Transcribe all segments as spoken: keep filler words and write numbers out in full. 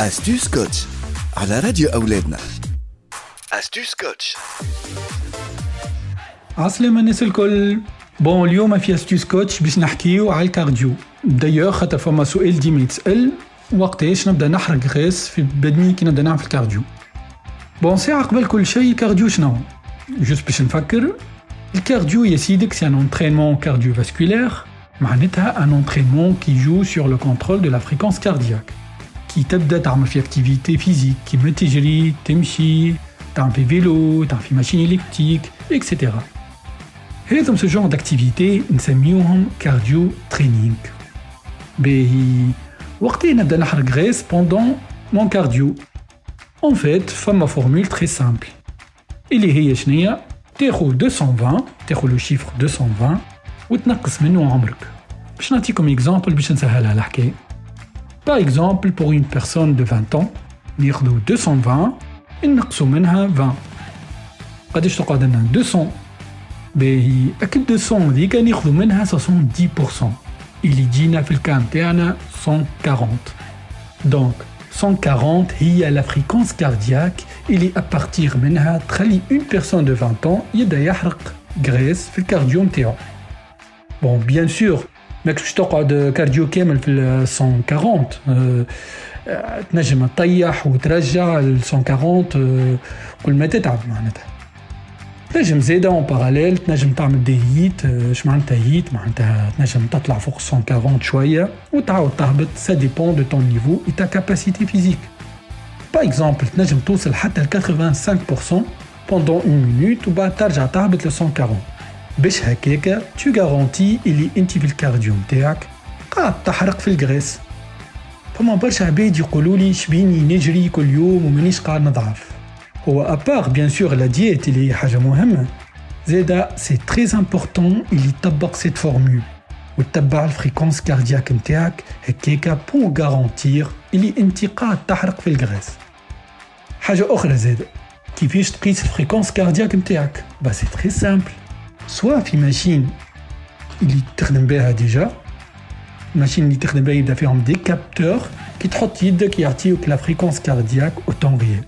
أستوس كوتش على راديو أولادنا. أستوس كوتش، عسلامة الناس الكل. بون اليوم في أستوس كوتش باش نحكيو على الكارديو. دايوغ خاطر فما سؤال ديما يتسأل، وقتاش نبدا نحرق غاز في بدني كي نبدا نعمل الكارديو؟ بون ساعة قبل كل شيء، الكارديو شنو؟ جوست باش نفكر، الكارديو يا سيدك سي ان انترينمون كارديو فاسكولير، معناتها ان انترينمون كي جو سور لو كونترول دو لا فريكونس كاردياك. كي تبدا تعمل في اكتيفيتي فيزيك كيما تجري، تمشي، تعمل في فيلو، تعمل في ماشين الكتريك اكسيتيرا. هذم سو جون داكتيفيتي نسميوهم كارديو ترينينغ. باهي وقتي نبدا نحرق غاز بوندون مون كارديو. اون فيت فما فورمول تري سامبل اللي هي شنيا، تاخذ مئتين وعشرين، تاخذ لو شيفر مئتين وعشرين وتنقص منه عمرك. باش نعطيكم اكزامبل باش نسهلها الحكايه. Par exemple, pour une personne de vingt ans, ناخذوا مئتين وعشرين نقصوا منها عشرين. قداش تقعد لنا مئتين؟ باهي اكيد مئتين ديك ناخذوا منها سبعين بالمية اللي جينا في الكام تاعنا مئة وأربعين. دونك مئة وأربعين هي لا فريكونس كاردياك اللي ابارتير منها تخلي اون بيرسون دو عشرين يبدا يحرق غريس في الكارديو نتاعو. بون بيان سور ماكش تقعد كارديو كامل في مئة وأربعين، أه، تنجم تطيح وترجع ل مئة وأربعين أه، كل ما تتعب. معناتها تنجم زيدا اون باراليل تنجم تعمل دي هيت. اش معناتها هيت؟ معناتها تنجم تطلع فوق مئة وأربعين شويه وتعاود تهبط. سا ديبون دو طون نيفو اي تا كاباسيتي فيزيك. باغ اكزومبل تنجم توصل حتى ل خمسة وثمانين بالمية بوندون اون مينوت وبعد ترجع تهبط ل مئة وأربعين. باش هكاك تو غارونتي اللي انت في الكارديو نتاعك قاعد تحرق في الغريس. فما برشا عباد يقولوا لي شبيني نجري كل يوم ومانيش قاعد نضعف. هو ابار بيان سور لا دييت اللي هي حاجه مهمه، زاده سي تري امبورطون اللي تطبق سيت فورمول وتتبع الفريكونس كاردياك نتاعك هكاك بو غارونتير اللي انت قاعد تحرق في الغريس. حاجه اخرى زاده كيفاش تقيس الفريكونس كاردياك نتاعك؟ با سي تري سامبل، سواء في ماشين اللي تخدم بها ديجا. الماشين اللي تخدم بها يبدا فيهم دي كابتور كي تحط يدك يعطيوك لا فريكونس كاردياك او طون ريال،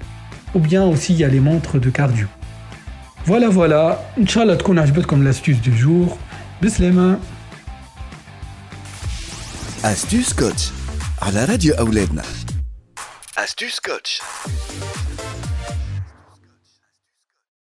او بيان اوسي يا لي مونتر دو كارديو. فوالا فوالا، ان شاء الله تكون عجبتكم لاستوس دو جور. بسلامه. أستوس كوتش على راديو اولادنا. أستوس كوتش.